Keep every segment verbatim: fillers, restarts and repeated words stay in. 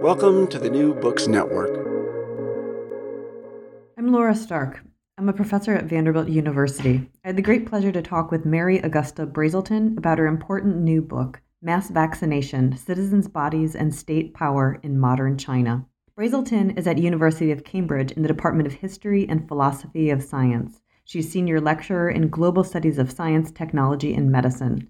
Welcome to the New Books Network. I'm Laura Stark. I'm a professor at Vanderbilt University. I had the great pleasure to talk with Mary Augusta Brazelton about her important new book, Mass Vaccination: Citizens' Bodies and State Power in Modern China. Brazelton is at University of Cambridge in the Department of History and Philosophy of Science. She's senior lecturer in Global Studies of Science, Technology, and Medicine.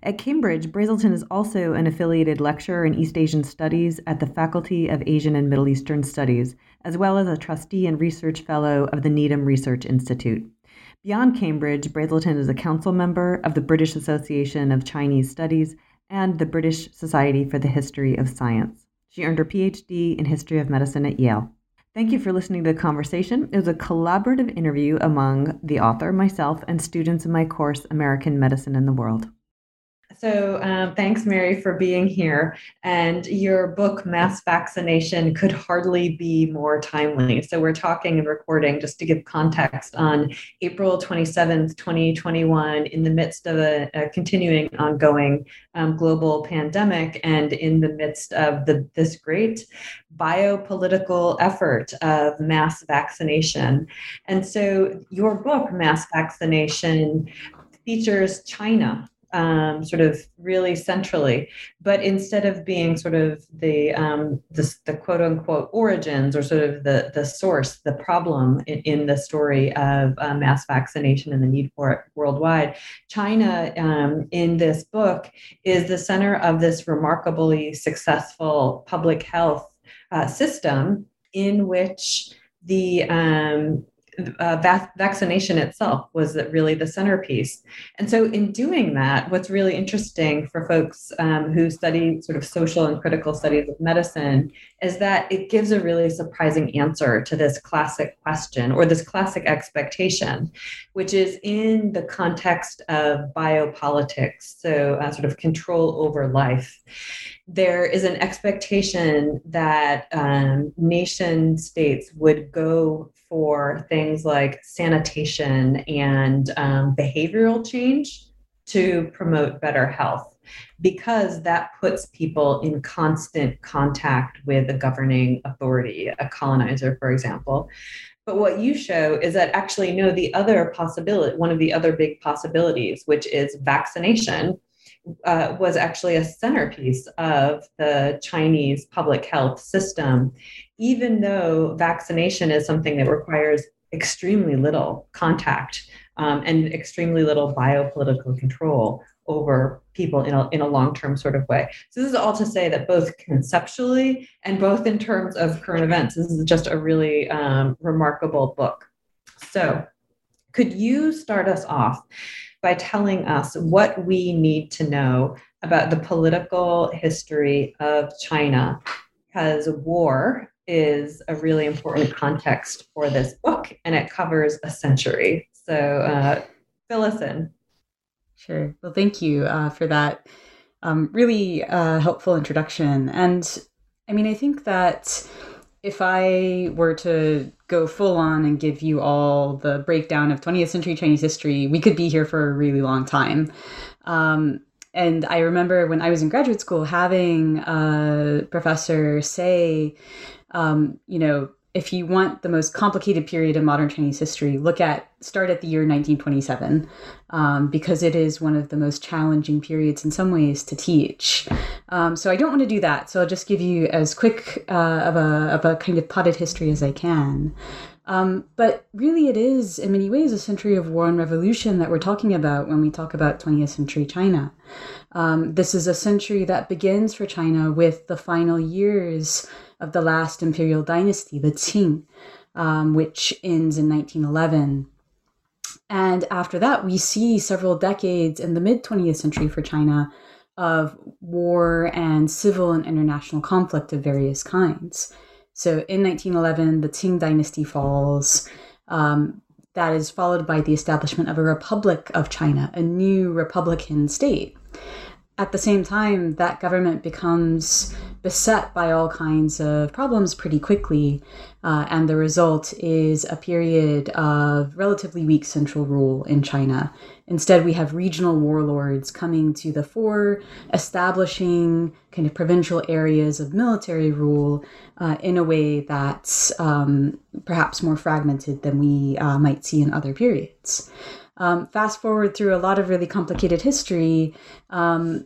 At Cambridge, Brazelton is also an affiliated lecturer in East Asian Studies at the Faculty of Asian and Middle Eastern Studies, as well as a trustee and research fellow of the Needham Research Institute. Beyond Cambridge, Brazelton is a council member of the British Association of Chinese Studies and the British Society for the History of Science. She earned her P H D in History of Medicine at Yale. Thank you for listening to the conversation. It was a collaborative interview among the author, myself, and students in my course, American Medicine in the World. So um, thanks, Mary, for being here. And your book, Mass Vaccination, could hardly be more timely. So we're talking and recording, just to give context, on April twenty-seventh, twenty twenty-one, in the midst of a, a continuing ongoing um, global pandemic and in the midst of the, this great biopolitical effort of mass vaccination. And so your book, Mass Vaccination, features China Um, sort of really centrally, but instead of being sort of the um, the, the quote unquote origins or sort of the the source, the problem in, in the story of uh, mass vaccination and the need for it worldwide, China um, in this book is the center of this remarkably successful public health uh, system in which the um, Uh, va- vaccination itself was really the centerpiece. And so in doing that, what's really interesting for folks um, who study sort of social and critical studies of medicine is that it gives a really surprising answer to this classic question or this classic expectation, which is in the context of biopolitics, so uh, sort of control over life. There is an expectation that um, nation states would go for things like sanitation and um, behavioral change to promote better health, because that puts people in constant contact with a governing authority, a colonizer, for example. But what you show is that actually, no, the other possibility, one of the other big possibilities, which is vaccination, Uh, was actually a centerpiece of the Chinese public health system, even though vaccination is something that requires extremely little contact um, and extremely little biopolitical control over people in a, in a long-term sort of way. So this is all to say that both conceptually and both in terms of current events, this is just a really um, remarkable book. So could you start us off by telling us what we need to know about the political history of China, because war is a really important context for this book, and it covers a century. So uh, fill us in. Sure. Well, thank you uh, for that um, really uh, helpful introduction. And I mean, I think that if I were to go full on and give you all the breakdown of twentieth century Chinese history, we could be here for a really long time. Um, and I remember when I was in graduate school having a professor say, um, you know, if you want the most complicated period of modern Chinese history, look at, start at the year nineteen twenty-seven, um, because it is one of the most challenging periods in some ways to teach. Um, so I don't want to do that. So I'll just give you as quick uh, of a of a kind of potted history as I can. Um, but really it is in many ways a century of war and revolution that we're talking about when we talk about twentieth century China. Um, this is a century that begins for China with the final years of the last imperial dynasty, the Qing, um, which ends in nineteen eleven. And after that, we see several decades in the mid twentieth century for China of war and civil and international conflict of various kinds. So in nineteen eleven, the Qing dynasty falls. Um, that is followed by the establishment of a Republic of China, a new republican state. At the same time, that government becomes beset by all kinds of problems pretty quickly, uh, and the result is a period of relatively weak central rule in China. Instead, we have regional warlords coming to the fore, establishing kind of provincial areas of military rule uh, in a way that's um, perhaps more fragmented than we uh, might see in other periods. Um, fast forward through a lot of really complicated history, um,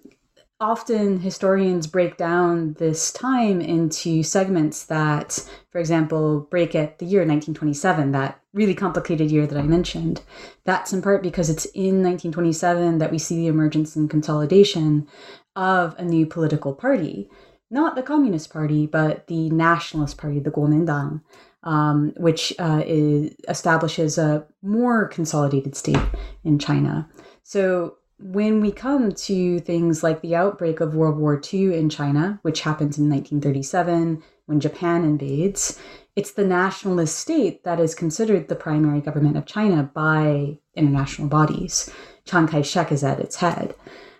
often historians break down this time into segments that, for example, break at the year nineteen twenty-seven, that really complicated year that I mentioned. That's in part because it's in nineteen twenty-seven that we see the emergence and consolidation of a new political party, not the Communist Party, but the Nationalist Party, the Guomindang, um, which uh, is, establishes a more consolidated state in China. So when we come to things like the outbreak of World War Two in China, which happens in nineteen thirty-seven when Japan invades, it's the nationalist state that is considered the primary government of China by international bodies. Chiang Kai-shek is at its head.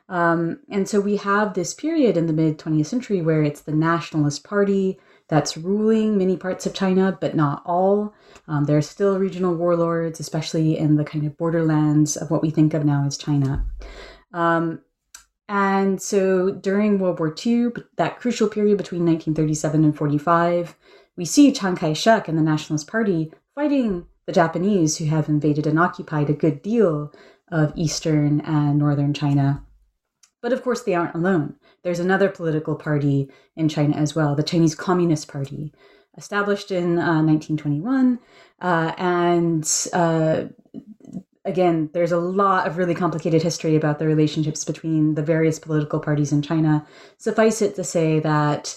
Um, and so we have this period in the mid-twentieth century where it's the Nationalist Party that's ruling many parts of China, but not all. Um, there are still regional warlords, especially in the kind of borderlands of what we think of now as China. Um, and so during World War Two, that crucial period between nineteen thirty-seven and forty-five, we see Chiang Kai-shek and the Nationalist Party fighting the Japanese, who have invaded and occupied a good deal of eastern and northern China. But of course, they aren't alone. There's another political party in China as well, the Chinese Communist Party, established in uh, nineteen twenty-one. Uh, and uh, again, there's a lot of really complicated history about the relationships between the various political parties in China. Suffice it to say that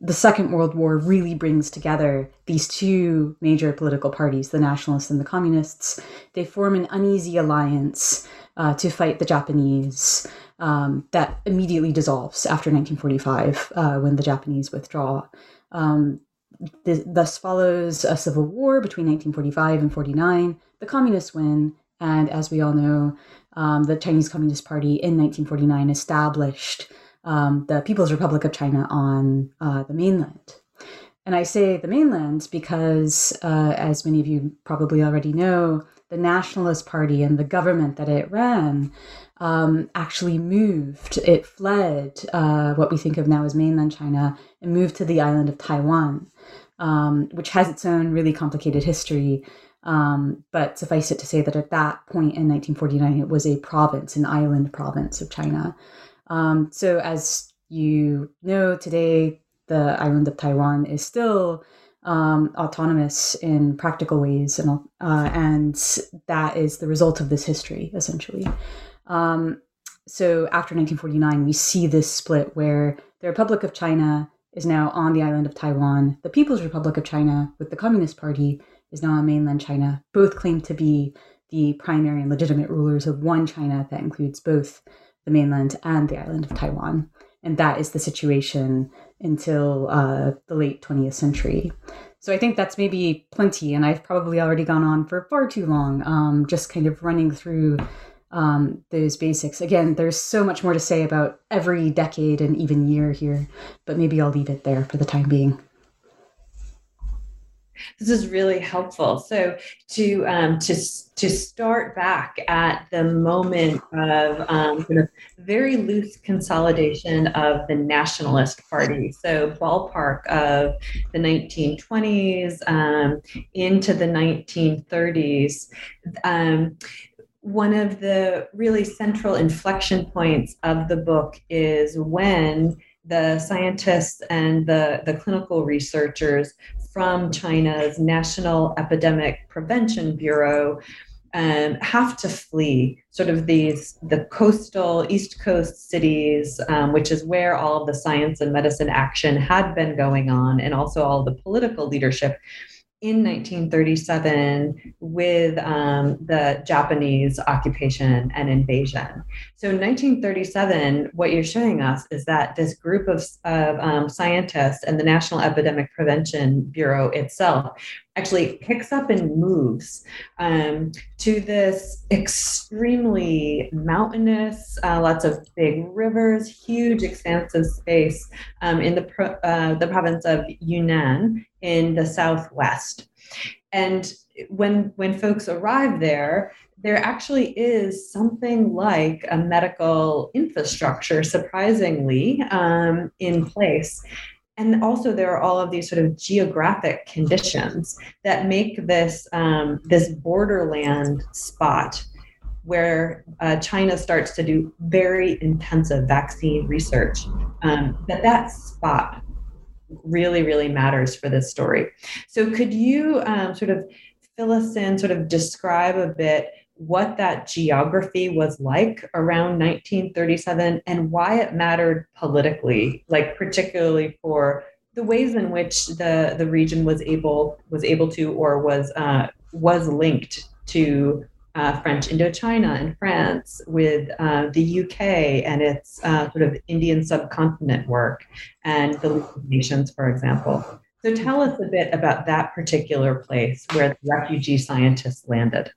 the Second World War really brings together these two major political parties, the Nationalists and the Communists. They form an uneasy alliance uh, to fight the Japanese. Um, that immediately dissolves after nineteen forty-five uh, when the Japanese withdraw. Um, th- thus follows a civil war between nineteen forty-five and forty-nine. The communists win, and as we all know, um, the Chinese Communist Party in nineteen forty-nine established um, the People's Republic of China on uh, the mainland. And I say the mainland because, uh, as many of you probably already know, the Nationalist Party and the government that it ran um, actually moved. It fled uh, what we think of now as mainland China and moved to the island of Taiwan, um, which has its own really complicated history. Um, but suffice it to say that at that point in nineteen forty-nine, it was a province, an island province of China. Um, so as you know, today, the island of Taiwan is still Um, autonomous in practical ways, and uh, and that is the result of this history, essentially. Um, so after nineteen forty-nine, we see this split where the Republic of China is now on the island of Taiwan. The People's Republic of China, with the Communist Party, is now on mainland China. Both claim to be the primary and legitimate rulers of one China that includes both the mainland and the island of Taiwan. And that is the situation until uh, the late twentieth century. So I think that's maybe plenty, and I've probably already gone on for far too long, um, just kind of running through um, those basics. Again, there's so much more to say about every decade and even year here, but maybe I'll leave it there for the time being. This is really helpful. So to um, to to start back at the moment of um, sort of very loose consolidation of the Nationalist Party, so ballpark of the nineteen twenties um, into the nineteen thirties. Um, One of the really central inflection points of the book is when the scientists and the, the clinical researchers from China's National Epidemic Prevention Bureau um, have to flee sort of these, the coastal East Coast cities, um, which is where all the science and medicine action had been going on, and also all the political leadership in nineteen thirty-seven with um, the Japanese occupation and invasion. So in nineteen thirty-seven, what you're showing us is that this group of, of um, scientists and the National Epidemic Prevention Bureau itself actually picks up and moves um, to this extremely mountainous, uh, lots of big rivers, huge expansive space um, in the, pro- uh, the province of Yunnan in the southwest. And when when folks arrive there, there actually is something like a medical infrastructure, surprisingly, um, in place. And also there are all of these sort of geographic conditions that make this, um, this borderland spot where uh, China starts to do very intensive vaccine research. Um, but that spot really, really matters for this story. So could you um, sort of fill us in, sort of describe a bit what that geography was like around nineteen thirty-seven and why it mattered politically, like particularly for the ways in which the, the region was able was able to or was uh, was linked to uh, French Indochina and France with uh, the U K and its uh, sort of Indian subcontinent work and the League of Nations, for example. So tell us a bit about that particular place where the refugee scientists landed.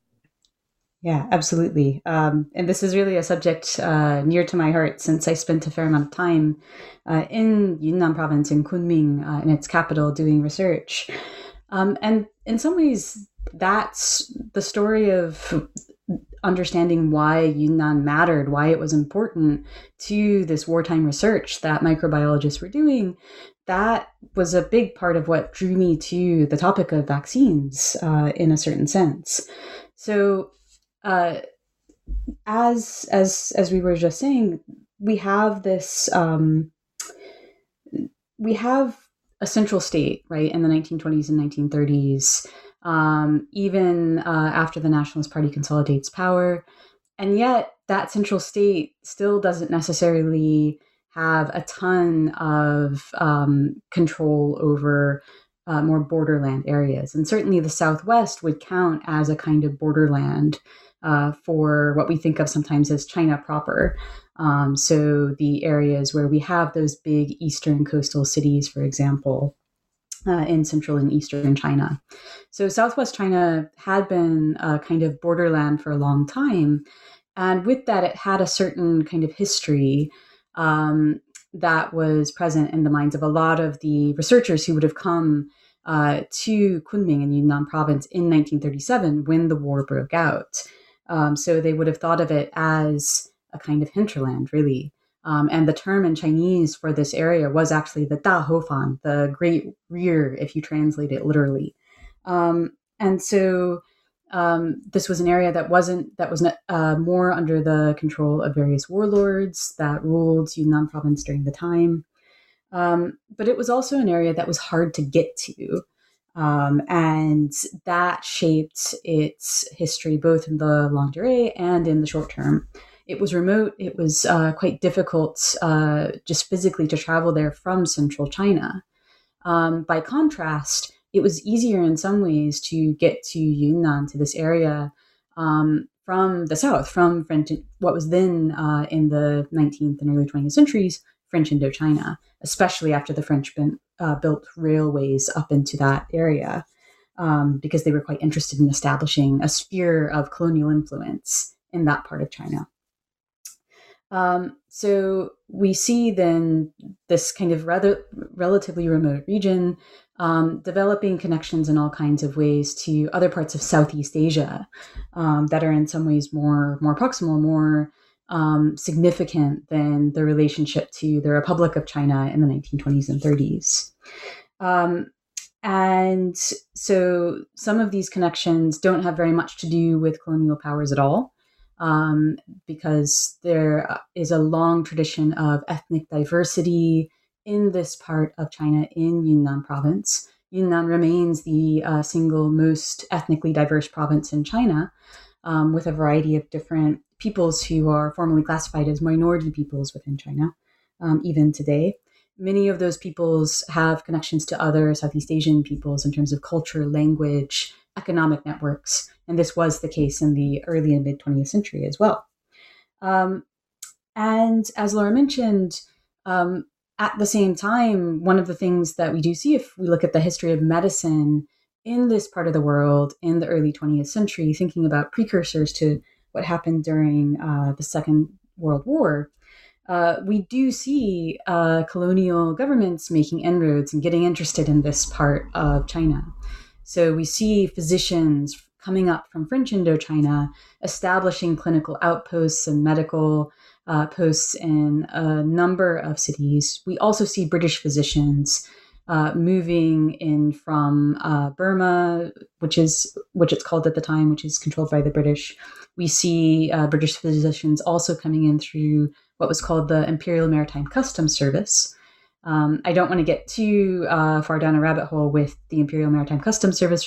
Yeah, absolutely. Um, and this is really a subject uh, near to my heart since I spent a fair amount of time uh, in Yunnan province, in Kunming, uh, in its capital, doing research. Um, and in some ways, that's the story of understanding why Yunnan mattered, why it was important to this wartime research that microbiologists were doing. That was a big part of what drew me to the topic of vaccines uh, in a certain sense. So, Uh, as as as we were just saying, we have this um, we have a central state, right, in the nineteen twenties and nineteen thirties, um, even uh, after the Nationalist Party consolidates power, and yet that central state still doesn't necessarily have a ton of um, control over uh, more borderland areas, and certainly the Southwest would count as a kind of borderland. Uh, for what we think of sometimes as China proper. Um, so the areas where we have those big eastern coastal cities, for example, uh, in central and eastern China. So Southwest China had been a kind of borderland for a long time. And with that, it had a certain kind of history um, that was present in the minds of a lot of the researchers who would have come uh, to Kunming and Yunnan province in nineteen thirty-seven when the war broke out. Um, so they would have thought of it as a kind of hinterland, really. Um, and the term in Chinese for this area was actually the Da Hou Fan, the Great Rear, if you translate it literally. Um, and so um, this was an area that wasn't that was uh, more under the control of various warlords that ruled Yunnan province during the time. Um, but it was also an area that was hard to get to. Um, and that shaped its history, both in the long durée and in the short term. It was remote. It was uh, quite difficult uh, just physically to travel there from central China. Um, by contrast, it was easier in some ways to get to Yunnan, to this area, um, from the south, from French, what was then uh, in the nineteenth and early twentieth centuries, French Indochina, especially after the French been, uh, built railways up into that area, um, because they were quite interested in establishing a sphere of colonial influence in that part of China. Um, so we see then this kind of rather relatively remote region um, developing connections in all kinds of ways to other parts of Southeast Asia um, that are in some ways more, more proximal, more Um, significant than the relationship to the Republic of China in the nineteen twenties and thirties. Um, and so some of these connections don't have very much to do with colonial powers at all, um, because there is a long tradition of ethnic diversity in this part of China, in Yunnan province. Yunnan remains the uh, single most ethnically diverse province in China, um, with a variety of different peoples who are formally classified as minority peoples within China, um, even today. Many of those peoples have connections to other Southeast Asian peoples in terms of culture, language, economic networks. And this was the case in the early and mid twentieth century as well. Um, And as Laura mentioned, um, at the same time, one of the things that we do see if we look at the history of medicine in this part of the world in the early twentieth century, thinking about precursors to what happened during uh, the Second World War, uh, we do see uh, colonial governments making inroads and getting interested in this part of China. So we see physicians coming up from French Indochina, establishing clinical outposts and medical uh, posts in a number of cities. We also see British physicians Uh, moving in from uh, Burma, which is which it's called at the time, which is controlled by the British. We see uh, British physicians also coming in through what was called the Imperial Maritime Customs Service. Um, I don't want to get too uh, far down a rabbit hole with the Imperial Maritime Customs Service.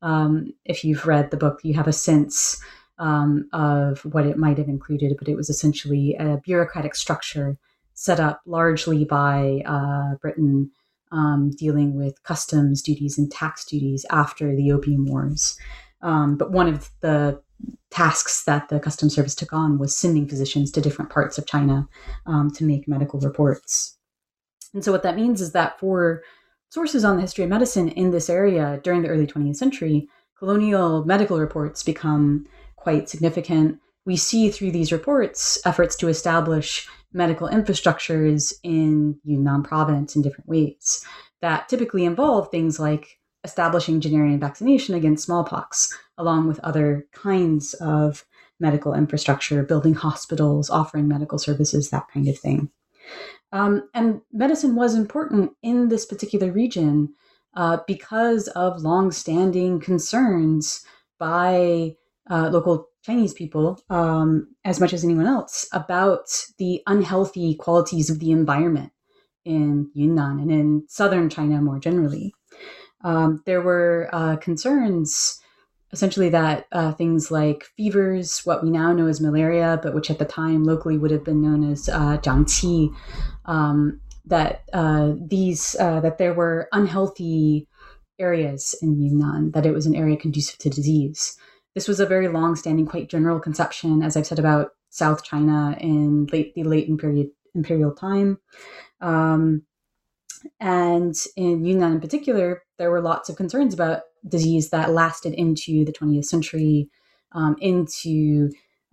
Um, if you've read the book, you have a sense um, of what it might have included, but it was essentially a bureaucratic structure set up largely by uh, Britain, Um, dealing with customs duties and tax duties after the Opium Wars. Um, but one of the tasks that the Customs Service took on was sending physicians to different parts of China um, to make medical reports. And so what that means is that for sources on the history of medicine in this area during the early twentieth century, colonial medical reports become quite significant. We see through these reports efforts to establish medical infrastructures in Yunnan province in different ways that typically involve things like establishing Jennerian vaccination against smallpox, along with other kinds of medical infrastructure, building hospitals, offering medical services, that kind of thing. Um, and medicine was important in this particular region uh, because of longstanding concerns by uh, local Chinese people, um, as much as anyone else, about the unhealthy qualities of the environment in Yunnan and in southern China more generally. Um, there were uh, concerns, essentially, that uh, things like fevers, what we now know as malaria, but which at the time locally would have been known as uh, jiangqi, um, that uh, these uh, that there were unhealthy areas in Yunnan, that it was an area conducive to disease. This was a very long-standing, quite general conception, as I've said, about South China in late the late imperial, imperial time. Um, and in Yunnan in particular, there were lots of concerns about disease that lasted into the twentieth century, um, into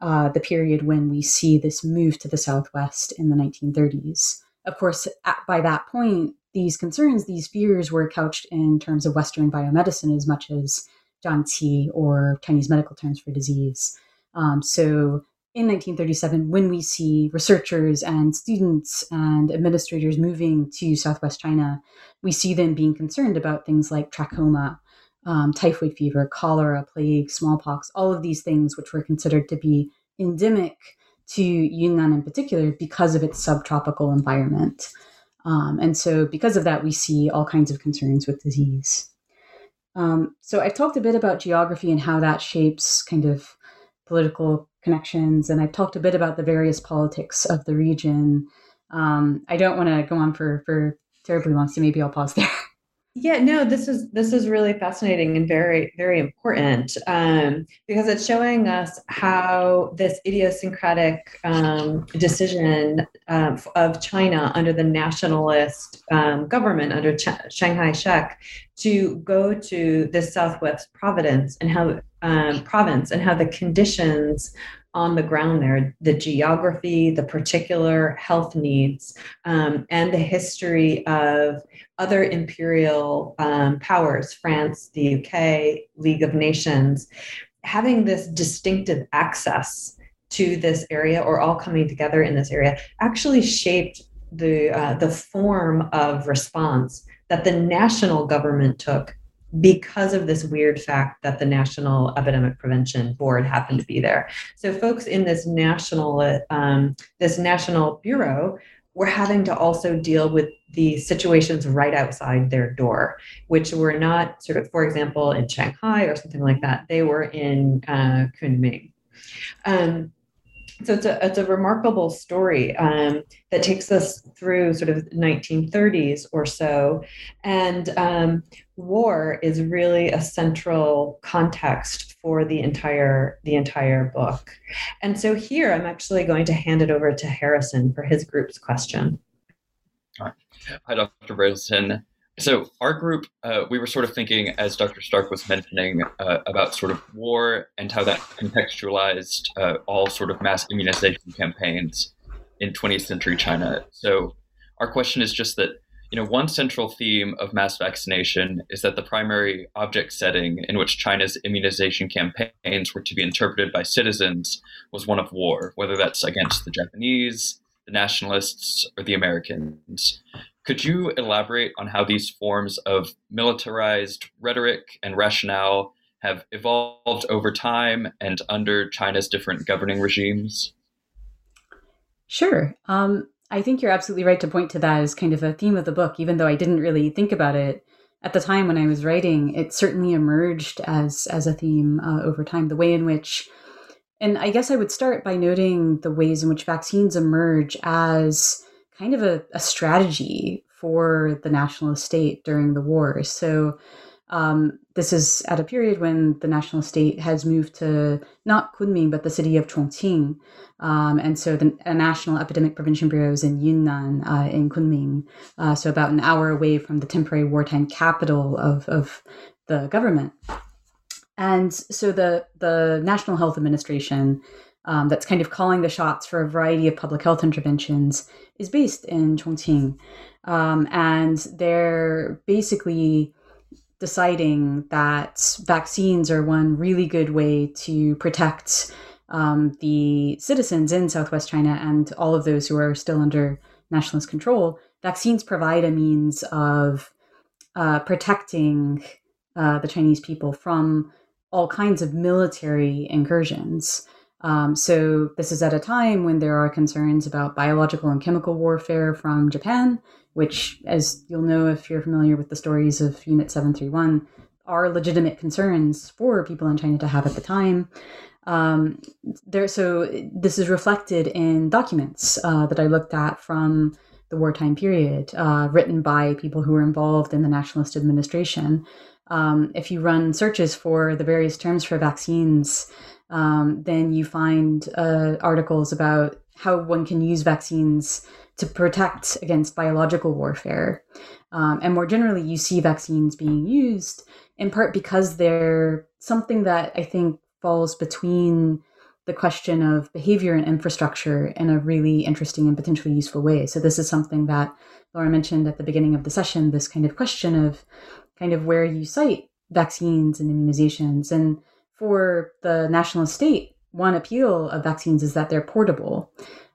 uh, the period when we see this move to the southwest in the nineteen thirties. Of course, at, by that point, these concerns, these fears were couched in terms of Western biomedicine as much as jiangqi, or Chinese medical terms for disease. Um, so in nineteen thirty-seven, when we see researchers and students and administrators moving to Southwest China, we see them being concerned about things like trachoma, um, typhoid fever, cholera, plague, smallpox, all of these things which were considered to be endemic to Yunnan in particular because of its subtropical environment. Um, and so because of that, we see all kinds of concerns with disease. Um, so I talked a bit about geography and how that shapes kind of political connections, and I've talked a bit about the various politics of the region. Um, I don't want to go on for, for terribly long, so maybe I'll pause there. Yeah, no, this is this is really fascinating and very, very important um, because it's showing us how this idiosyncratic um, decision uh, of China under the nationalist um, government under Ch- Chiang Kai-shek to go to the Southwest province and how um, province and how the conditions on the ground there, the geography, the particular health needs, um, and the history of other imperial um, powers, France, the U K, League of Nations, having this distinctive access to this area or all coming together in this area actually shaped the uh, the form of response that the national government took because of this weird fact that the National Epidemic Prevention Board happened to be there. So folks in this national um, this national bureau were having to also deal with the situations right outside their door, which were not sort of, for example, in Shanghai or something like that. They were in uh, Kunming. Um, So it's a, it's a remarkable story um, that takes us through sort of the nineteen thirties or so. And um, war is really a central context for the entire, the entire book. And so here I'm actually going to hand it over to Harrison for his group's question. All right. Hi, Doctor Brazelton. So our group, uh, we were sort of thinking, as Doctor Stark was mentioning, uh, about sort of war and how that contextualized uh, all sort of mass immunization campaigns in twentieth century China. So our question is just that, you know, one central theme of mass vaccination is that the primary object setting in which China's immunization campaigns were to be interpreted by citizens was one of war, whether that's against the Japanese, the nationalists, or the Americans. Could you elaborate on how these forms of militarized rhetoric and rationale have evolved over time and under China's different governing regimes? Sure. Um, I think you're absolutely right to point to that as kind of a theme of the book, even though I didn't really think about it at the time when I was writing. It certainly emerged as, as a theme uh, over time, the way in which, and I guess I would start by noting the ways in which vaccines emerge as kind of a, a strategy for the nationalist state during the war. So um, this is at a period when the nationalist state has moved to not Kunming, but the city of Chongqing. Um, and so the National Epidemic Prevention Bureau is in Yunnan, uh, in Kunming, uh, so about an hour away from the temporary wartime capital of, of the government. And so the, the National Health Administration, Um, that's kind of calling the shots for a variety of public health interventions, is based in Chongqing. Um, and they're basically deciding that vaccines are one really good way to protect um, the citizens in Southwest China and all of those who are still under nationalist control. Vaccines provide a means of uh, protecting uh, the Chinese people from all kinds of military incursions. Um, so this is at a time when there are concerns about biological and chemical warfare from Japan, which, as you'll know if you're familiar with the stories of Unit seven thirty-one, are legitimate concerns for people in China to have at the time. Um, there, so this is reflected in documents uh, that I looked at from the wartime period, uh, written by people who were involved in the nationalist administration. Um, if you run searches for the various terms for vaccines, Um, then you find uh, articles about how one can use vaccines to protect against biological warfare. Um, and more generally, you see vaccines being used in part because they're something that I think falls between the question of behavior and infrastructure in a really interesting and potentially useful way. So this is something that Laura mentioned at the beginning of the session, this kind of question of kind of where you cite vaccines and immunizations. And for the nationalist state, one appeal of vaccines is that they're portable.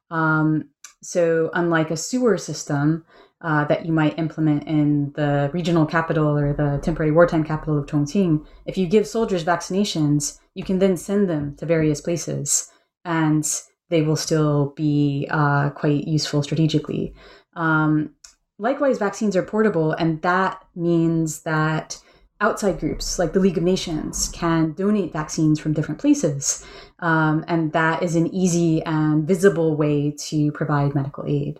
Um, so unlike a sewer system uh, that you might implement in the regional capital or the temporary wartime capital of Chongqing, if you give soldiers vaccinations, you can then send them to various places and they will still be uh, quite useful strategically. Um, likewise, vaccines are portable, and that means that outside groups like the League of Nations can donate vaccines from different places. Um, and that is an easy and visible way to provide medical aid.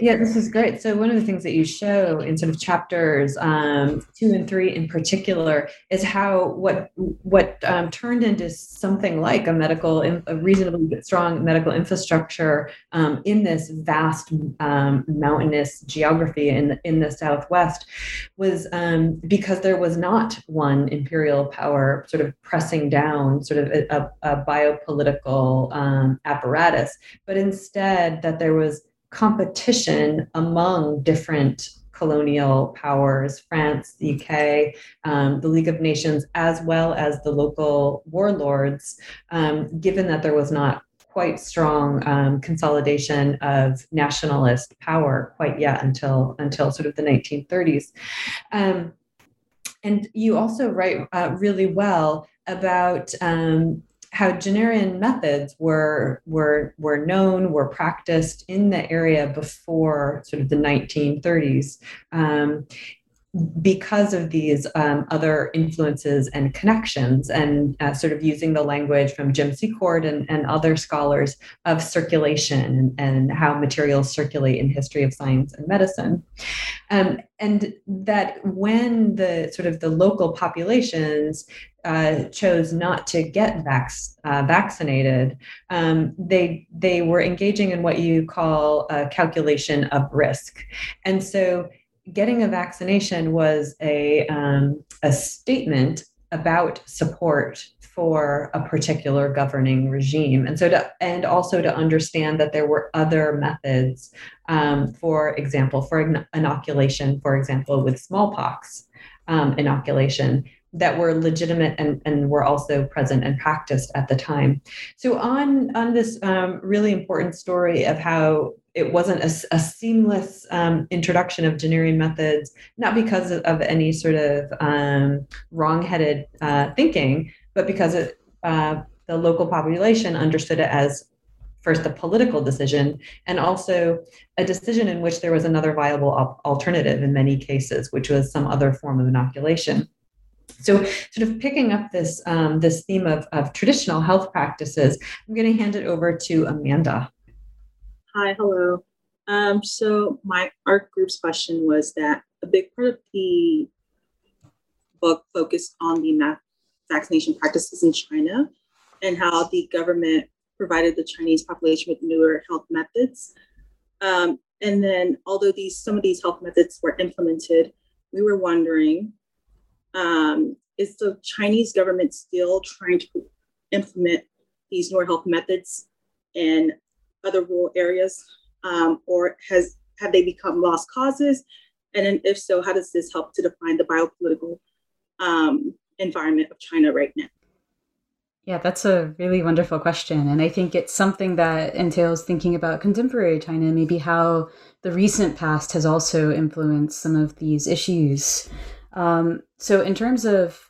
Yeah, this is great. So one of the things that you show in sort of chapters um, two and three in particular is how what what um, turned into something like a medical, a reasonably strong medical infrastructure um, in this vast um, mountainous geography in the, in the Southwest was um, because there was not one imperial power sort of pressing down sort of a, a, a biopolitical um, apparatus, but instead that there was competition among different colonial powers, France, the U K, um, the League of Nations, as well as the local warlords, um, given that there was not quite strong um, consolidation of nationalist power quite yet until, until sort of the nineteen thirties. Um, and you also write uh, really well about um, how Jennerian methods were were were known, were practiced in the area before sort of the nineteen thirties. Um, because of these um, other influences and connections, and uh, sort of using the language from Jim Secord and, and other scholars of circulation and, and how materials circulate in history of science and medicine. Um, and that when the sort of the local populations Uh, chose not to get vac- uh, vaccinated, um, they they were engaging in what you call a calculation of risk. And so getting a vaccination was a um, a statement about support for a particular governing regime. And so to, and also to understand that there were other methods, um, for example, for inoculation, for example, with smallpox um, inoculation, that were legitimate and, and were also present and practiced at the time. So on, on this um, really important story of how it wasn't a, a seamless um, introduction of Jennerian methods, not because of, of any sort of um, wrong-headed uh, thinking, but because it, uh, the local population understood it as first a political decision, and also a decision in which there was another viable op- alternative in many cases, which was some other form of inoculation. So sort of picking up this um, this theme of, of traditional health practices, I'm going to hand it over to Amanda. Hi, hello. Um, so my art group's question was that a big part of the book focused on the mass vaccination practices in China and how the government provided the Chinese population with newer health methods. Um, and then although these some of these health methods were implemented, we were wondering, Um, is the Chinese government still trying to implement these newer health methods in other rural areas, um, or has have they become lost causes? And then if so, how does this help to define the biopolitical um, environment of China right now? Yeah, that's a really wonderful question. And I think it's something that entails thinking about contemporary China, maybe how the recent past has also influenced some of these issues. Um, so in terms of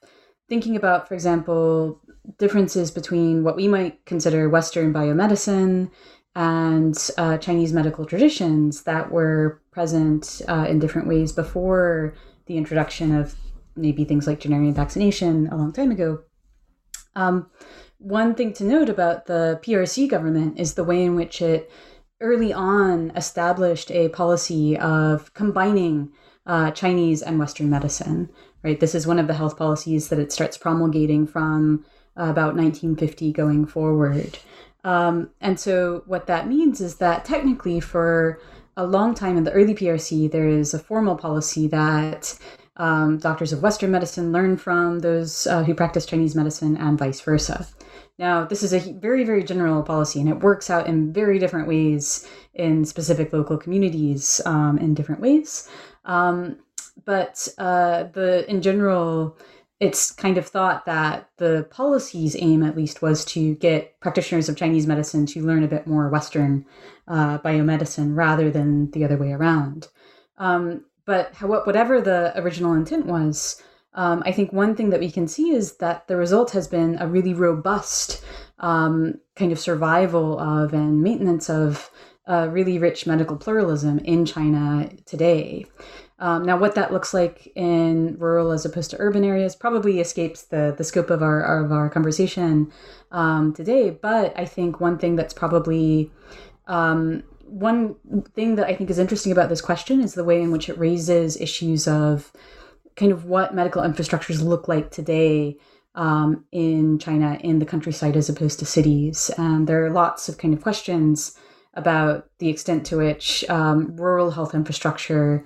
thinking about, for example, differences between what we might consider Western biomedicine and uh, Chinese medical traditions that were present uh, in different ways before the introduction of maybe things like Jennerian vaccination a long time ago. Um, one thing to note about the P R C government is the way in which it early on established a policy of combining Uh, Chinese and Western medicine, right? This is one of the health policies that it starts promulgating from uh, about nineteen fifty going forward. Um, and so what that means is that technically for a long time in the early P R C, there is a formal policy that um, doctors of Western medicine learn from those uh, who practice Chinese medicine and vice versa. Now, this is a very, very general policy, and it works out in very different ways in specific local communities um, in different ways. Um, but uh, the in general, it's kind of thought that the policy's aim, at least, was to get practitioners of Chinese medicine to learn a bit more Western uh, biomedicine rather than the other way around. Um, but how, whatever the original intent was, um, I think one thing that we can see is that the result has been a really robust um, kind of survival of and maintenance of Uh, really rich medical pluralism in China today. Um, now, what that looks like in rural as opposed to urban areas probably escapes the, the scope of our of our conversation um, today. But I think one thing that's probably um, one thing that I think is interesting about this question is the way in which it raises issues of kind of what medical infrastructures look like today um, in China, in the countryside as opposed to cities. And there are lots of kind of questions about the extent to which um, rural health infrastructure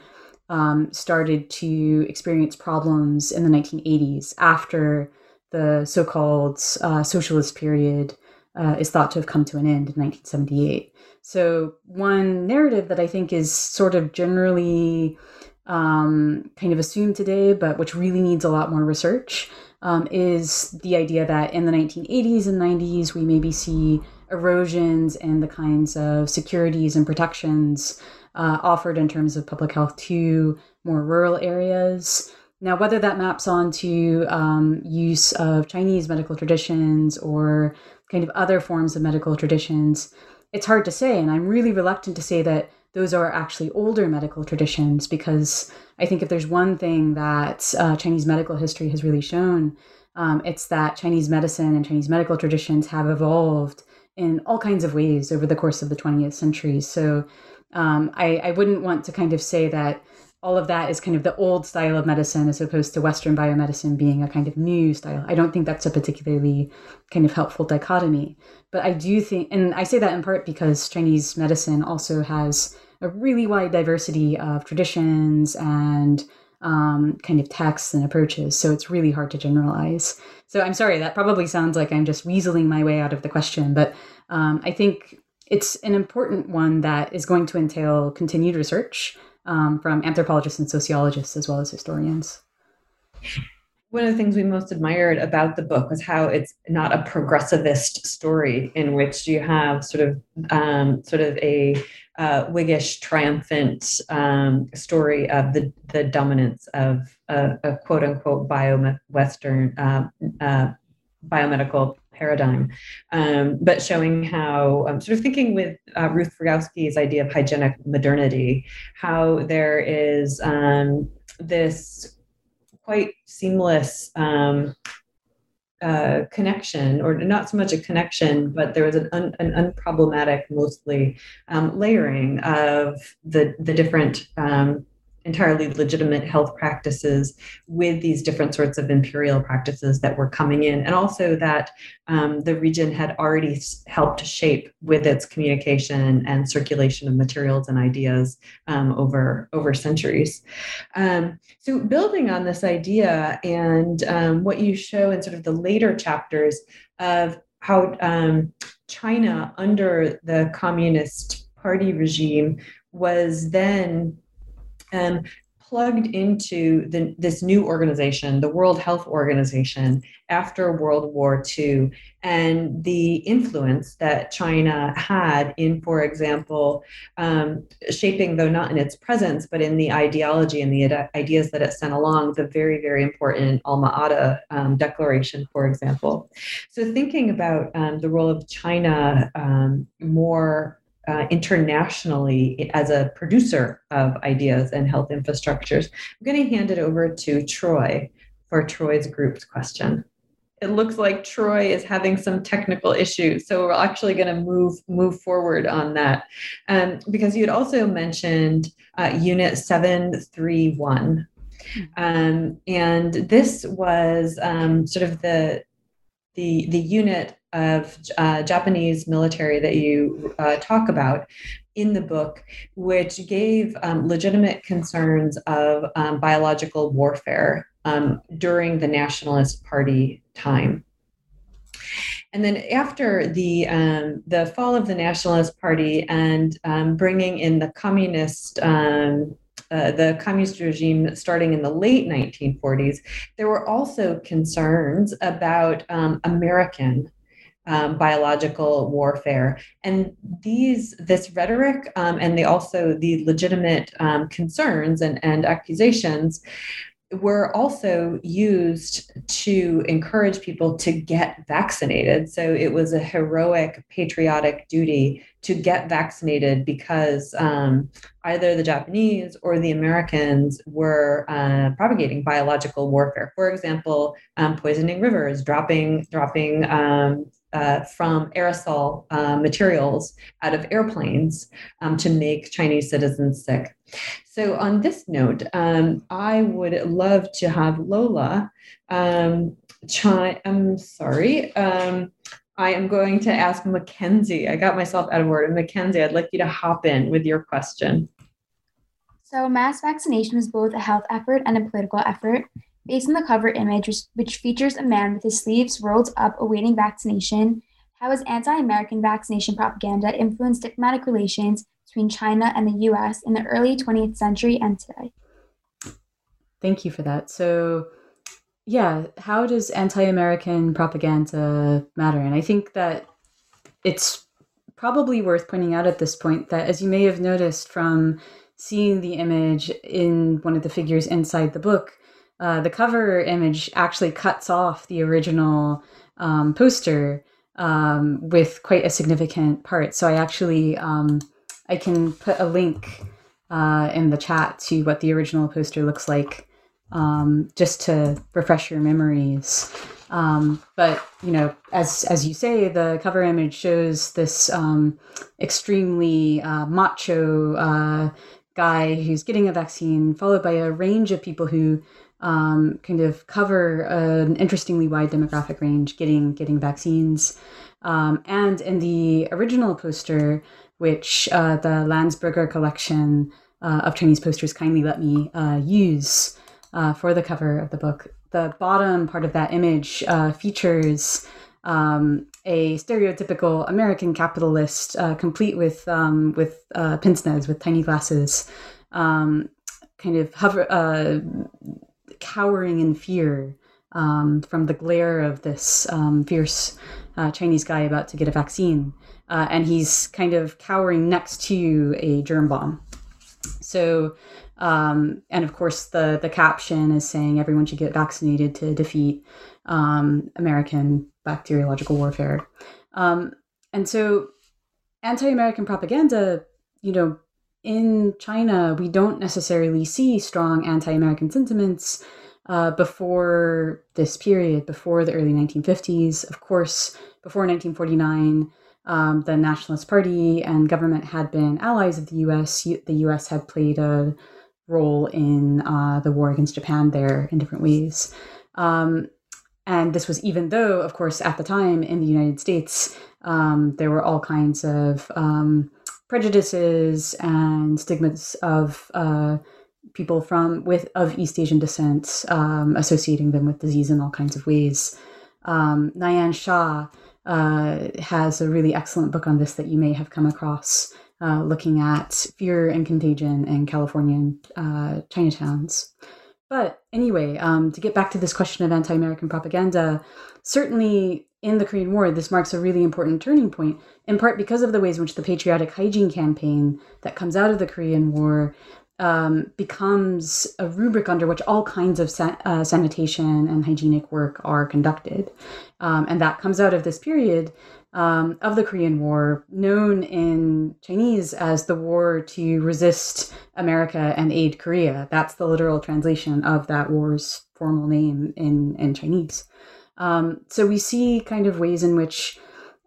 um, started to experience problems in the nineteen eighties after the so-called uh, socialist period uh, is thought to have come to an end in nineteen seventy-eight. So one narrative that I think is sort of generally um, kind of assumed today, but which really needs a lot more research, um, is the idea that in the nineteen eighties and nineties, we maybe see erosions and the kinds of securities and protections uh, offered in terms of public health to more rural areas. Now, whether that maps onto um, use of Chinese medical traditions or kind of other forms of medical traditions, it's hard to say. And I'm really reluctant to say that those are actually older medical traditions, because I think if there's one thing that uh, Chinese medical history has really shown, um, it's that Chinese medicine and Chinese medical traditions have evolved in all kinds of ways over the course of the twentieth century. So um, I, I wouldn't want to kind of say that all of that is kind of the old style of medicine as opposed to Western biomedicine being a kind of new style. I don't think that's a particularly kind of helpful dichotomy. But I do think, and I say that in part because Chinese medicine also has a really wide diversity of traditions and um, kind of texts and approaches. So it's really hard to generalize. So I'm sorry, that probably sounds like I'm just weaseling my way out of the question, but um, I think it's an important one that is going to entail continued research Um, from anthropologists and sociologists, as well as historians. One of the things we most admired about the book was how it's not a progressivist story in which you have sort of um, sort of a uh, Whiggish triumphant um, story of the, the dominance of uh, a quote unquote bio Western uh, uh, biomedical paradigm, um, but showing how, um, sort of thinking with uh, Ruth Rogowski's idea of hygienic modernity, how there is um, this quite seamless um, uh, connection, or not so much a connection, but there was an, un- an unproblematic, mostly um, layering of the the different Um, entirely legitimate health practices with these different sorts of imperial practices that were coming in. And also that um, the region had already s- helped shape with its communication and circulation of materials and ideas um, over, over centuries. Um, so building on this idea and um, what you show in sort of the later chapters of how um, China under the Communist Party regime was then Um, plugged into the, this new organization, the World Health Organization, after World War Two, and the influence that China had in, for example, um, shaping, though not in its presence, but in the ideology and the ide- ideas that it sent along, the very, very important Alma-Ata um, declaration, for example. So thinking about um, the role of China um, more Uh, internationally as a producer of ideas and health infrastructures. I'm going to hand it over to Troy for Troy's group's question. It looks like Troy is having some technical issues, so we're actually going to move move forward on that. Um, because you had also mentioned uh, Unit seven three one. Um, and this was um, sort of the the the unit of uh, Japanese military that you uh, talk about in the book, which gave um, legitimate concerns of um, biological warfare um, during the Nationalist Party time. And then after the um, the fall of the Nationalist Party and um, bringing in the communist um, Uh, the communist regime starting in the late nineteen forties, there were also concerns about um, American um, biological warfare. And these, this rhetoric um, and they also the legitimate um, concerns and, and accusations were also used to encourage people to get vaccinated. So it was a heroic, patriotic duty to get vaccinated because um, either the Japanese or the Americans were uh, propagating biological warfare. For example, um, poisoning rivers, dropping, dropping um, uh, from aerosol uh, materials out of airplanes um, to make Chinese citizens sick. So on this note, um, I would love to have Lola, um, Chai, I'm sorry, um, I am going to ask Mackenzie. I got myself out of order. Mackenzie, I'd like you to hop in with your question. So mass vaccination was both a health effort and a political effort. Based on the cover image, which features a man with his sleeves rolled up awaiting vaccination, how has anti-American vaccination propaganda influenced diplomatic relations between China and the U S in the early twentieth century and today? Thank you for that. So yeah, how does anti-American propaganda matter? And I think that it's probably worth pointing out at this point that, as you may have noticed from seeing the image in one of the figures inside the book, uh, the cover image actually cuts off the original um, poster um, with quite a significant part. So I actually um, I can put a link uh, in the chat to what the original poster looks like, um, just to refresh your memories. Um, but, you know, as as you say, the cover image shows this um, extremely uh, macho uh, guy who's getting a vaccine, followed by a range of people who um, kind of cover an interestingly wide demographic range getting getting vaccines. Um, and in the original poster, which uh, the Landsberger collection uh, of Chinese posters kindly let me uh, use uh, for the cover of the book, the bottom part of that image uh, features um, a stereotypical American capitalist, uh, complete with um, with uh, pince nez, with tiny glasses, um, kind of hover, uh, cowering in fear um, from the glare of this um, fierce uh, Chinese guy about to get a vaccine, uh, and he's kind of cowering next to a germ bomb. So. Um, and of course, the, the caption is saying everyone should get vaccinated to defeat um, American bacteriological warfare. Um, and so anti-American propaganda, you know, in China, we don't necessarily see strong anti-American sentiments uh, before this period, before the early nineteen fifties. Of course, before nineteen forty-nine, um, the Nationalist Party and government had been allies of the U S. The U S had played a role in uh, the war against Japan there in different ways. Um, and this was even though, of course, at the time in the United States, um, there were all kinds of um, prejudices and stigmas of uh, people from with of East Asian descent, um, associating them with disease in all kinds of ways. Um, Nayan Shah uh, has a really excellent book on this that you may have come across, Uh, looking at fear and contagion in Californian uh, Chinatowns. But anyway, um, to get back to this question of anti-American propaganda, certainly in the Korean War, this marks a really important turning point, in part because of the ways in which the patriotic hygiene campaign that comes out of the Korean War um, becomes a rubric under which all kinds of san- uh, sanitation and hygienic work are conducted. Um, and that comes out of this period Um, of the Korean War, known in Chinese as the war to resist America and aid Korea. That's the literal translation of that war's formal name in, in Chinese. Um, so we see kind of ways in which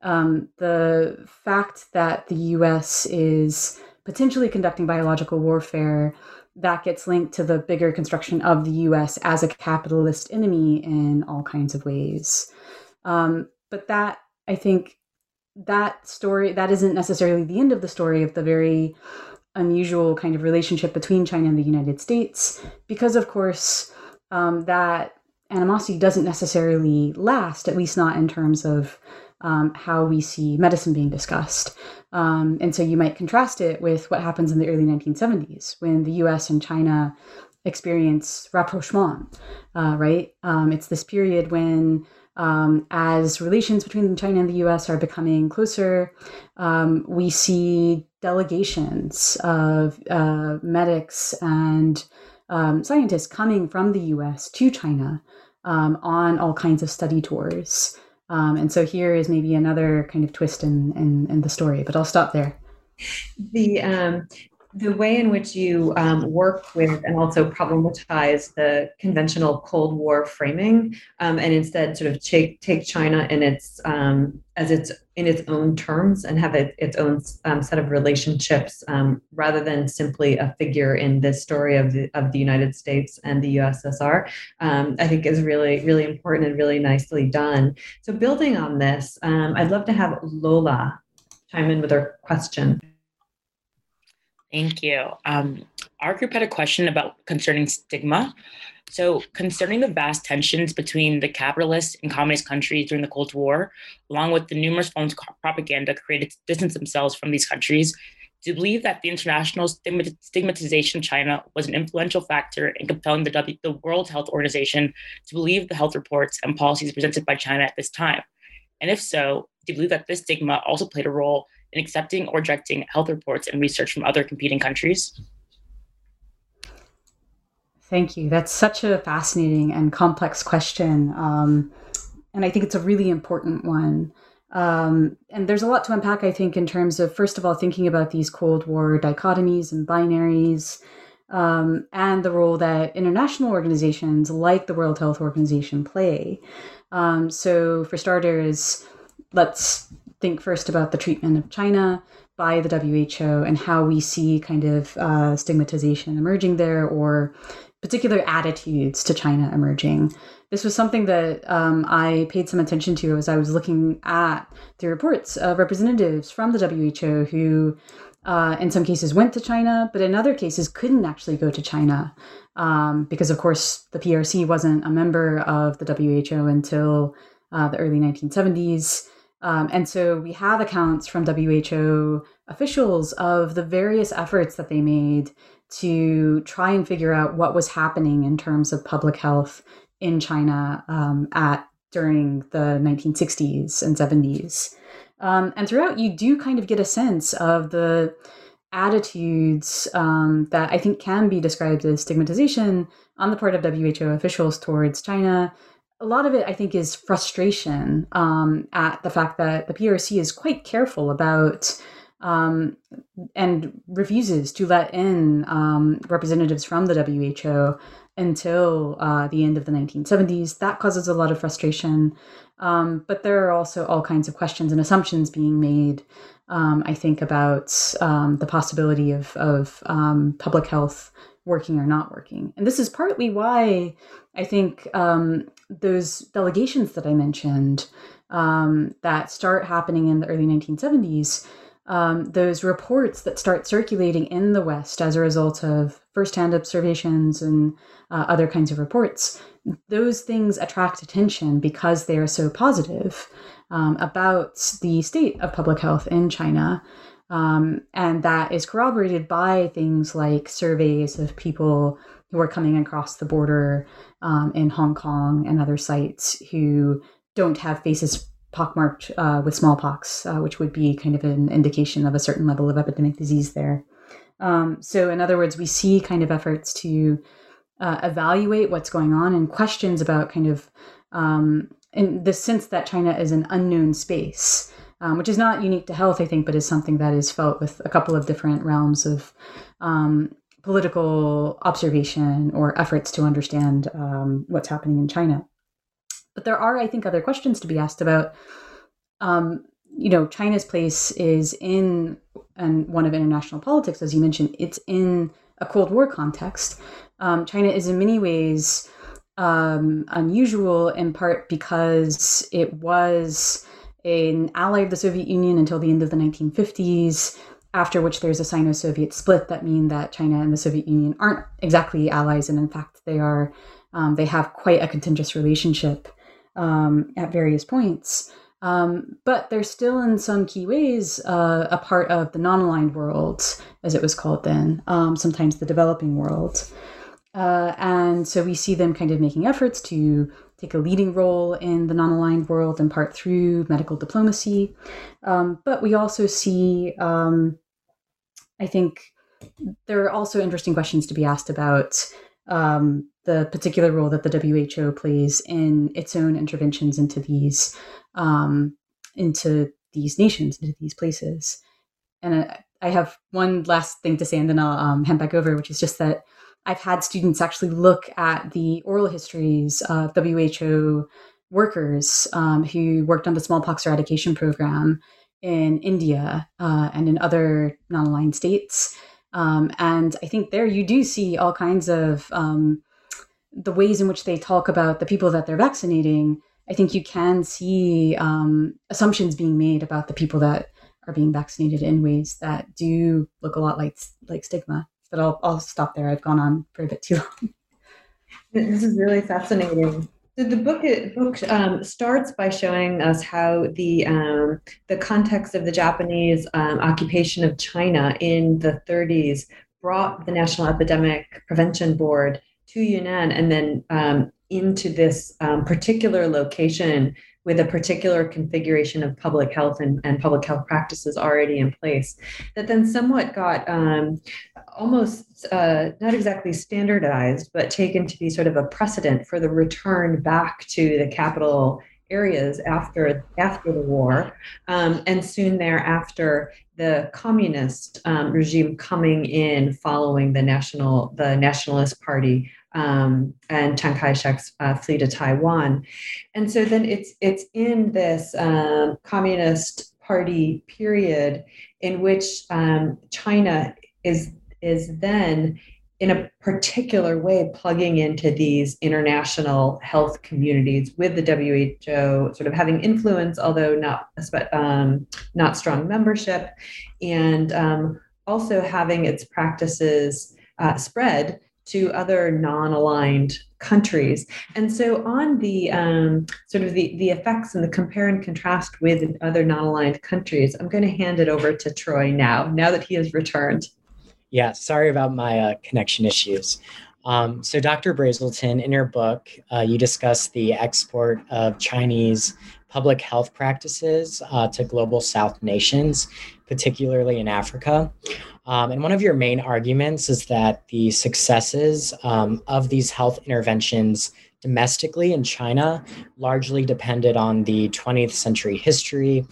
um, the fact that the U S is potentially conducting biological warfare, that gets linked to the bigger construction of the U S as a capitalist enemy in all kinds of ways. Um, but that I think that story, that isn't necessarily the end of the story of the very unusual kind of relationship between China and the United States, because of course um, that animosity doesn't necessarily last, at least not in terms of um, how we see medicine being discussed. Um, and so you might contrast it with what happens in the early nineteen seventies when the U S and China experience rapprochement, uh, right? Um, it's this period when Um, as relations between China and the U S are becoming closer, um, we see delegations of uh, medics and um, scientists coming from the U S to China um, on all kinds of study tours. Um, and so here is maybe another kind of twist in, in, in the story, but I'll stop there. The um, the way in which you um, work with and also problematize the conventional Cold War framing, um, and instead sort of take take China in its um, as its in its own terms and have it, its own um, set of relationships, um, rather than simply a figure in this story of the of the United States and the U S S R, um, I think is really really important and really nicely done. So building on this, um, I'd love to have Lola chime in with her question. Thank you. Um, our group had a question about concerning stigma. So concerning the vast tensions between the capitalist and communist countries during the Cold War, along with the numerous forms of propaganda created to distance themselves from these countries, do you believe that the international stigmatization of China was an influential factor in compelling the, w- the World Health Organization to believe the health reports and policies presented by China at this time? And if so, do you believe that this stigma also played a role in accepting or rejecting health reports and research from other competing countries? Thank you. That's such a fascinating and complex question. Um, and I think it's a really important one. Um, and there's a lot to unpack, I think, in terms of, first of all, thinking about these Cold War dichotomies and binaries, um, and the role that international organizations like the World Health Organization play. Um, so for starters, let's think first about the treatment of China by the W H O and how we see kind of uh, stigmatization emerging there, or particular attitudes to China emerging. This was something that um, I paid some attention to as I was looking at the reports of representatives from the W H O who, uh, in some cases, went to China, but in other cases couldn't actually go to China um, because, of course, the P R C wasn't a member of the W H O until uh, the early nineteen seventies. Um, and so we have accounts from W H O officials of the various efforts that they made to try and figure out what was happening in terms of public health in China um, at during the nineteen sixties and seventies. Um, and throughout, you do kind of get a sense of the attitudes um, that I think can be described as stigmatization on the part of W H O officials towards China. A lot of it, I think, is frustration um, at the fact that the P R C is quite careful about Um, and refuses to let in um, representatives from the W H O until uh, the end of the nineteen seventies. That causes a lot of frustration. Um, but there are also all kinds of questions and assumptions being made, um, I think, about um, the possibility of, of um, public health working or not working. And this is partly why I think um, those delegations that I mentioned um, that start happening in the early nineteen seventies, Um, those reports that start circulating in the West as a result of firsthand observations and uh, other kinds of reports, those things attract attention because they are so positive um, about the state of public health in China. Um, and that is corroborated by things like surveys of people who are coming across the border um, in Hong Kong and other sites who don't have faces pockmarked uh, with smallpox, uh, which would be kind of an indication of a certain level of epidemic disease there. Um, so in other words, we see kind of efforts to uh, evaluate what's going on and questions about kind of um, in the sense that China is an unknown space, um, which is not unique to health, I think, but is something that is felt with a couple of different realms of um, political observation or efforts to understand um, what's happening in China. But there are, I think, other questions to be asked about, um, you know, China's place is in and one of international politics, as you mentioned. It's in a Cold War context. Um, China is in many ways um, unusual, in part because it was an ally of the Soviet Union until the end of the nineteen fifties, after which there's a Sino-Soviet split that mean that China and the Soviet Union aren't exactly allies. And in fact, they are um, they have quite a contentious relationship Um, at various points, um, but they're still in some key ways uh, a part of the non-aligned world, as it was called then, um, sometimes the developing world. Uh, and so we see them kind of making efforts to take a leading role in the non-aligned world, in part through medical diplomacy. Um, but we also see, um, I think, there are also interesting questions to be asked about um, the particular role that the W H O plays in its own interventions into these, um, into these nations, into these places. And I, I have one last thing to say, and then I'll um, hand back over, which is just that I've had students actually look at the oral histories of W H O workers um, who worked on the smallpox eradication program in India uh, and in other non-aligned states. Um, and I think there you do see all kinds of um, the ways in which they talk about the people that they're vaccinating. I think you can see um, assumptions being made about the people that are being vaccinated in ways that do look a lot like like stigma. But I'll I'll stop there. I've gone on for a bit too long. This is really fascinating. So the book it, book um, starts by showing us how the um, the context of the Japanese um, occupation of China in the thirties brought the National Epidemic Prevention Board to Yunnan, and then um, into this um, particular location with a particular configuration of public health and, and public health practices already in place, that then somewhat got um, almost uh, not exactly standardized, but taken to be sort of a precedent for the return back to the capital areas after after the war, um, and soon thereafter the communist um, regime coming in following the national the Nationalist Party um, and Chiang Kai-shek's uh, flee to Taiwan. And so then it's it's in this um, communist party period in which um, China is is then in a particular way plugging into these international health communities with the W H O sort of having influence, although not um, not strong membership, and um, also having its practices uh, spread to other non-aligned countries. And so on the um, sort of the, the effects and the compare and contrast with other non-aligned countries, I'm going to hand it over to Troy now, now that he has returned. Yeah, sorry about my uh, connection issues. Um, so Doctor Brazelton, in your book, uh, you discuss the export of Chinese public health practices uh, to global South nations, particularly in Africa. Um, and one of your main arguments is that the successes um, of these health interventions domestically in China largely depended on the twentieth century history,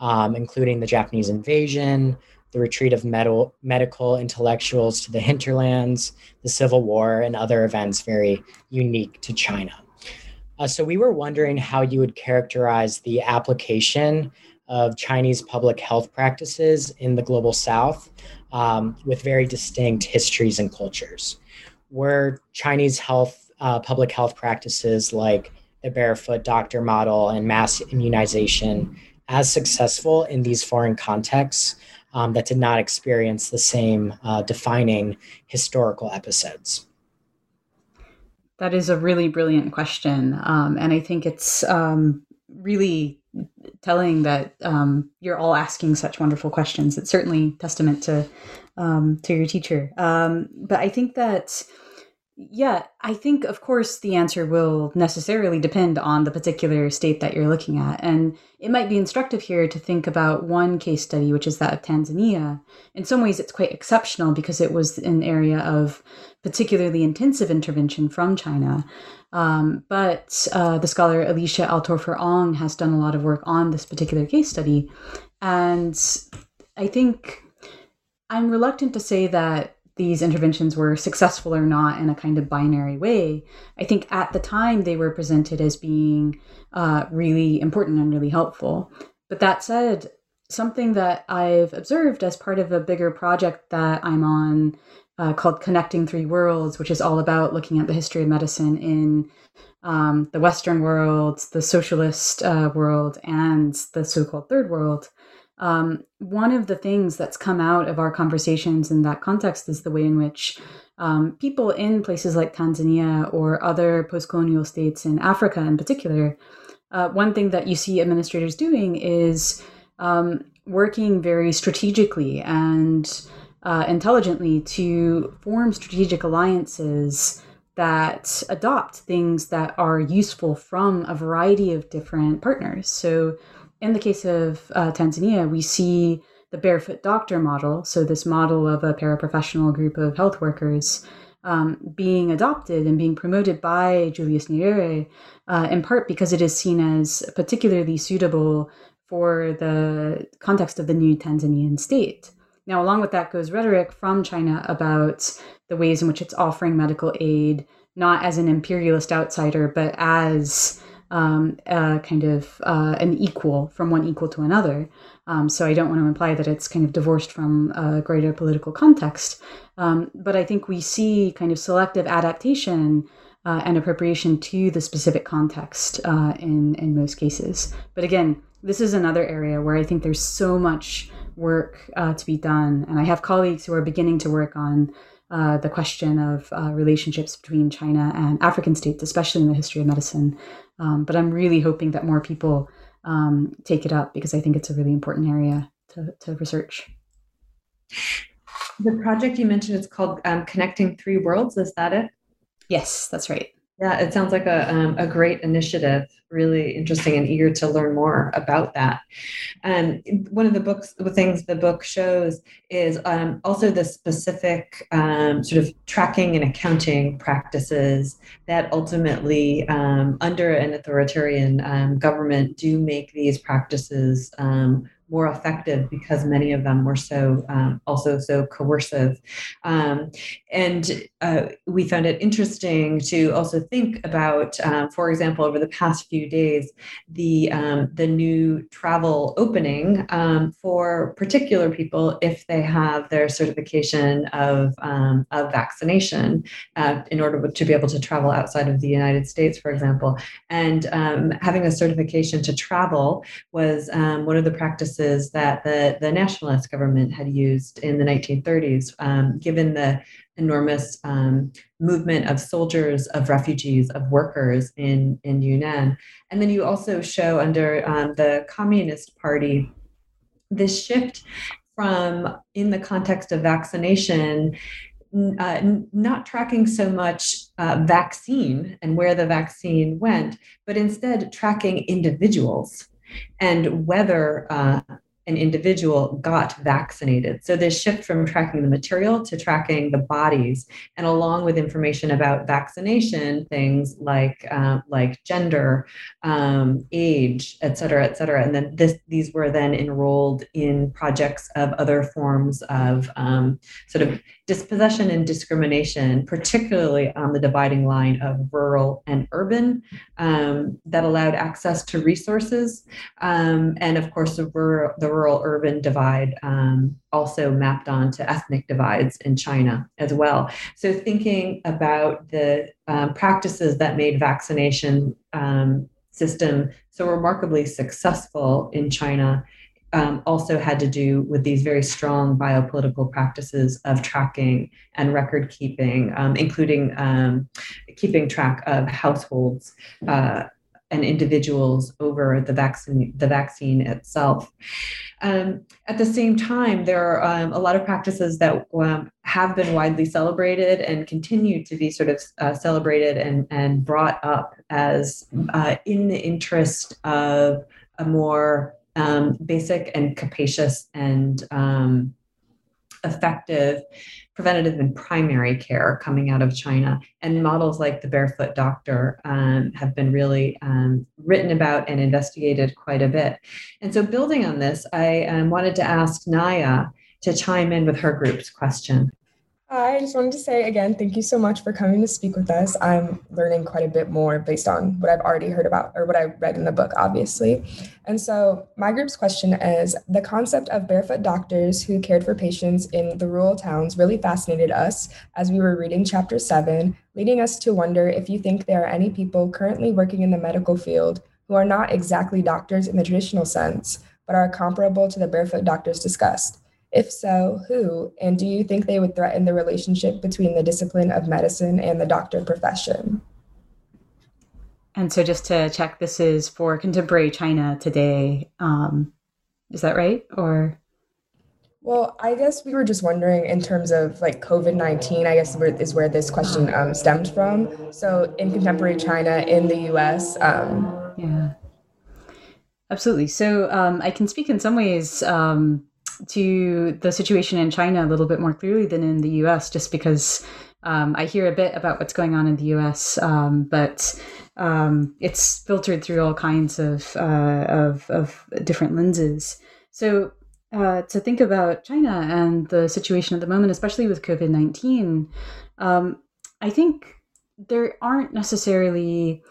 um, including the Japanese invasion, the retreat of med- medical intellectuals to the hinterlands, the Civil War, and other events very unique to China. Uh, so we were wondering how you would characterize the application of Chinese public health practices in the global South um, with very distinct histories and cultures. Were Chinese health, uh, public health practices like the barefoot doctor model and mass immunization as successful in these foreign contexts Um, that did not experience the same uh, defining historical episodes? That is a really brilliant question. Um, and I think it's um, really telling that um, you're all asking such wonderful questions. It's certainly testament to, um, to your teacher. Um, but I think that, yeah, I think, of course, the answer will necessarily depend on the particular state that you're looking at. And it might be instructive here to think about one case study, which is that of Tanzania. In some ways, it's quite exceptional because it was an area of particularly intensive intervention from China. Um, but uh, the scholar Alicia Altorfer-Ong has done a lot of work on this particular case study. And I think I'm reluctant to say that these interventions were successful or not in a kind of binary way. I think at the time they were presented as being uh, really important and really helpful. But that said, something that I've observed as part of a bigger project that I'm on uh, called Connecting Three Worlds, which is all about looking at the history of medicine in um, the Western world, the socialist uh, world, and the so-called third world. Um, one of the things that's come out of our conversations in that context is the way in which um, people in places like Tanzania or other post-colonial states in Africa in particular, uh, one thing that you see administrators doing is um, working very strategically and uh, intelligently to form strategic alliances that adopt things that are useful from a variety of different partners. So in the case of uh, Tanzania, we see the barefoot doctor model, so this model of a paraprofessional group of health workers um, being adopted and being promoted by Julius Nyerere, uh, in part because it is seen as particularly suitable for the context of the new Tanzanian state. Now, along with that goes rhetoric from China about the ways in which it's offering medical aid, not as an imperialist outsider, but as Um, uh, kind of uh, an equal, from one equal to another. Um, so I don't want to imply that it's kind of divorced from a greater political context. Um, but I think we see kind of selective adaptation uh, and appropriation to the specific context uh, in, in most cases. But again, this is another area where I think there's so much work uh, to be done. And I have colleagues who are beginning to work on Uh, the question of uh, relationships between China and African states, especially in the history of medicine. Um, but I'm really hoping that more people um, take it up because I think it's a really important area to, to research. The project you mentioned is called um, Connecting Three Worlds. Is that it? Yes, that's right. Yeah, it sounds like a um, a great initiative. Really interesting and eager to learn more about that. And um, one of the books, the things the book shows is um, also the specific um, sort of tracking and accounting practices that ultimately, um, under an authoritarian um, government, do make these practices Um, more effective, because many of them were so um, also so coercive. Um, and uh, we found it interesting to also think about, um, for example, over the past few days, the um, the new travel opening um, for particular people if they have their certification of, um, of vaccination uh, in order to be able to travel outside of the United States, for example. And um, having a certification to travel was um, one of the practices that the, the nationalist government had used in the nineteen thirties, um, given the enormous um, movement of soldiers, of refugees, of workers in, in Yunnan. And then you also show under um, the Communist Party this shift from, in the context of vaccination, Uh, not tracking so much uh, vaccine and where the vaccine went, but instead tracking individuals and whether uh, an individual got vaccinated. So this shift from tracking the material to tracking the bodies, and along with information about vaccination, things like uh, like gender, um, age, et cetera, et cetera. And then this, these were then enrolled in projects of other forms of um, sort of dispossession and discrimination, particularly on the dividing line of rural and urban, um, that allowed access to resources. Um, and of course, the rural, the rural-urban divide um, also mapped onto ethnic divides in China as well. So thinking about the um, practices that made vaccination um, system so remarkably successful in China Um, also had to do with these very strong biopolitical practices of tracking and record keeping, um, including um, keeping track of households uh, and individuals over the vaccine, the vaccine itself. Um, at the same time, there are um, a lot of practices that um, have been widely celebrated and continue to be sort of uh, celebrated and, and brought up as uh, in the interest of a more Um, basic and capacious and um, effective preventative and primary care coming out of China. And models like the barefoot doctor um, have been really um, written about and investigated quite a bit. And so building on this, I um, wanted to ask Naya to chime in with her group's question. I just wanted to say again, thank you so much for coming to speak with us. I'm learning quite a bit more based on what I've already heard about or what I read in the book, obviously. And so my group's question is, the concept of barefoot doctors who cared for patients in the rural towns really fascinated us as we were reading chapter seven, leading us to wonder if you think there are any people currently working in the medical field who are not exactly doctors in the traditional sense, but are comparable to the barefoot doctors discussed. If so, who? And do you think they would threaten the relationship between the discipline of medicine and the doctor profession? And so just to check, this is for contemporary China today. Um, is that right? Or? Well, I guess we were just wondering in terms of like COVID nineteen, I guess is where this question um, stemmed from. So in contemporary China, in the U S. Um, yeah, absolutely. So um, I can speak in some ways um, to the situation in China a little bit more clearly than in the U S, just because um, I hear a bit about what's going on in the U S, um, but um, it's filtered through all kinds of, uh, of, of different lenses. So uh, to think about China and the situation at the moment, especially with COVID nineteen, um, I think there aren't necessarily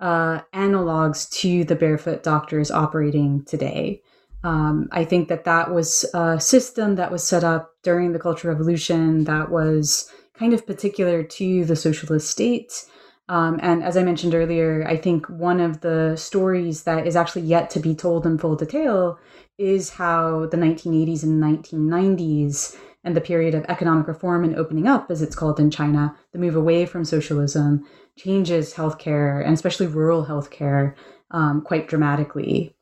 uh, analogs to the barefoot doctors operating today. Um, I think that that was a system that was set up during the Cultural Revolution that was kind of particular to the socialist state. Um, and as I mentioned earlier, I think one of the stories that is actually yet to be told in full detail is how the nineteen eighties and nineteen nineties and the period of economic reform and opening up, as it's called in China, the move away from socialism, changes healthcare, and especially rural healthcare, um, quite dramatically.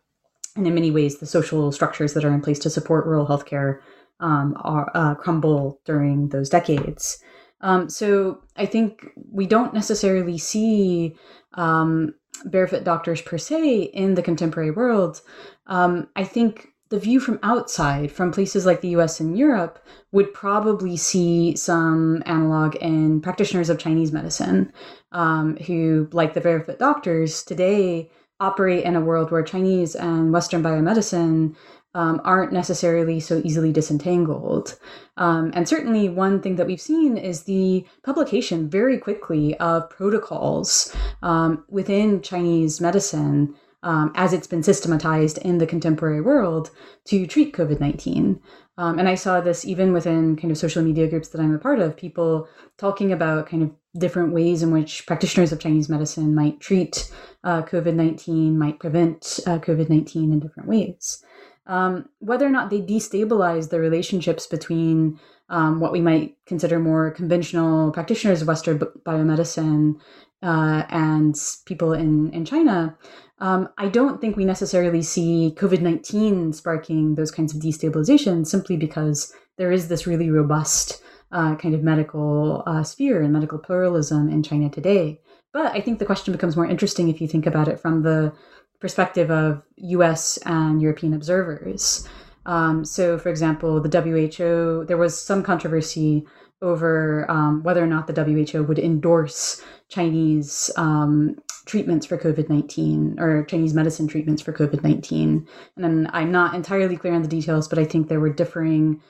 And in many ways, the social structures that are in place to support rural healthcare um, are, uh, crumble during those decades. Um, so I think we don't necessarily see um, barefoot doctors per se in the contemporary world. Um, I think the view from outside, from places like the U S and Europe, would probably see some analog in practitioners of Chinese medicine, um, who, like the barefoot doctors today, operate in a world where Chinese and Western biomedicine um, aren't necessarily so easily disentangled. Um, and certainly one thing that we've seen is the publication very quickly of protocols um, within Chinese medicine um, as it's been systematized in the contemporary world to treat COVID nineteen. Um, and I saw this even within kind of social media groups that I'm a part of, people talking about kind of different ways in which practitioners of Chinese medicine might treat uh, COVID nineteen, might prevent uh, COVID nineteen in different ways. Um, whether or not they destabilize the relationships between um, what we might consider more conventional practitioners of Western biomedicine uh, and people in, in China, um, I don't think we necessarily see COVID nineteen sparking those kinds of destabilization, simply because there is this really robust Uh, kind of medical uh, sphere and medical pluralism in China today. But I think the question becomes more interesting if you think about it from the perspective of U S and European observers. Um, so, for example, the W H O, there was some controversy over um, whether or not the W H O would endorse Chinese um, treatments for COVID nineteen or Chinese medicine treatments for COVID nineteen. And then I'm not entirely clear on the details, but I think there were differing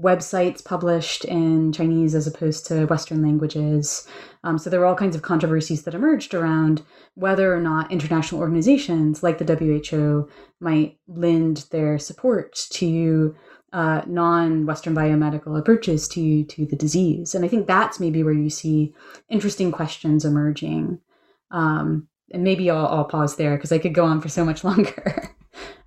websites published in Chinese as opposed to Western languages. Um, so there were all kinds of controversies that emerged around whether or not international organizations like the W H O might lend their support to Uh, non-Western biomedical approaches to to the disease. And I think that's maybe where you see interesting questions emerging. Um, and maybe I'll, I'll pause there because I could go on for so much longer.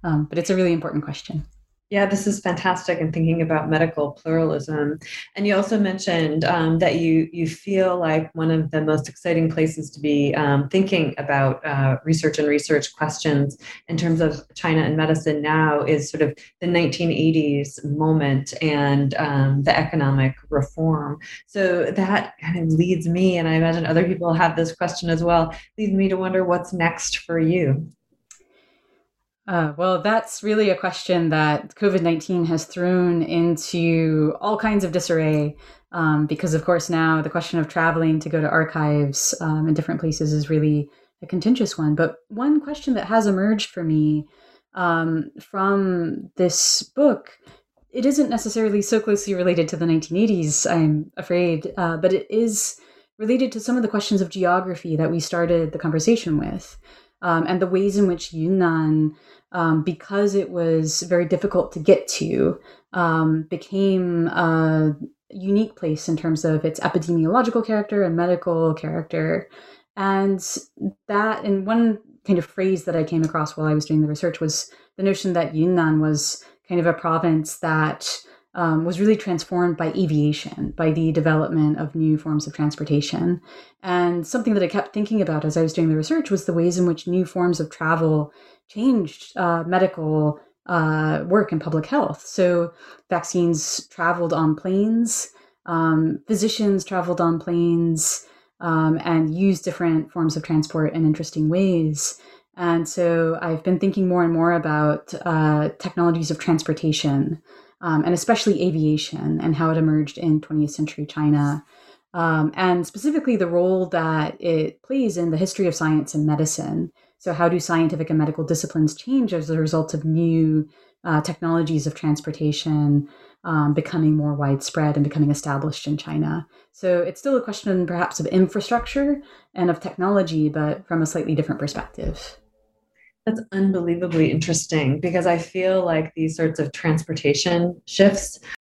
um, but it's a really important question. Yeah, this is fantastic in thinking about medical pluralism. And you also mentioned um, that you you feel like one of the most exciting places to be um, thinking about uh, research and research questions in terms of China and medicine now is sort of the nineteen eighties moment and um, the economic reform. So that kind of leads me, and I imagine other people have this question as well, leads me to wonder what's next for you. Uh, well, that's really a question that COVID nineteen has thrown into all kinds of disarray, um, because, of course, now the question of traveling to go to archives um, in different places is really a contentious one. But one question that has emerged for me um, from this book, it isn't necessarily so closely related to the nineteen eighties, I'm afraid, uh, but it is related to some of the questions of geography that we started the conversation with. Um, and the ways in which Yunnan, um, because it was very difficult to get to, um, became a unique place in terms of its epidemiological character and medical character. And that, and one kind of phrase that I came across while I was doing the research was the notion that Yunnan was kind of a province that Um, was really transformed by aviation, by the development of new forms of transportation. And something that I kept thinking about as I was doing the research was the ways in which new forms of travel changed uh, medical uh, work and public health. So vaccines traveled on planes, um, physicians traveled on planes, um, and used different forms of transport in interesting ways. And so I've been thinking more and more about uh, technologies of transportation, Um, and especially aviation and how it emerged in twentieth century China, um, and specifically the role that it plays in the history of science and medicine. So how do scientific and medical disciplines change as a result of new uh, technologies of transportation um, becoming more widespread and becoming established in China? So it's still a question perhaps of infrastructure and of technology, but from a slightly different perspective. That's unbelievably interesting because I feel like these sorts of transportation shifts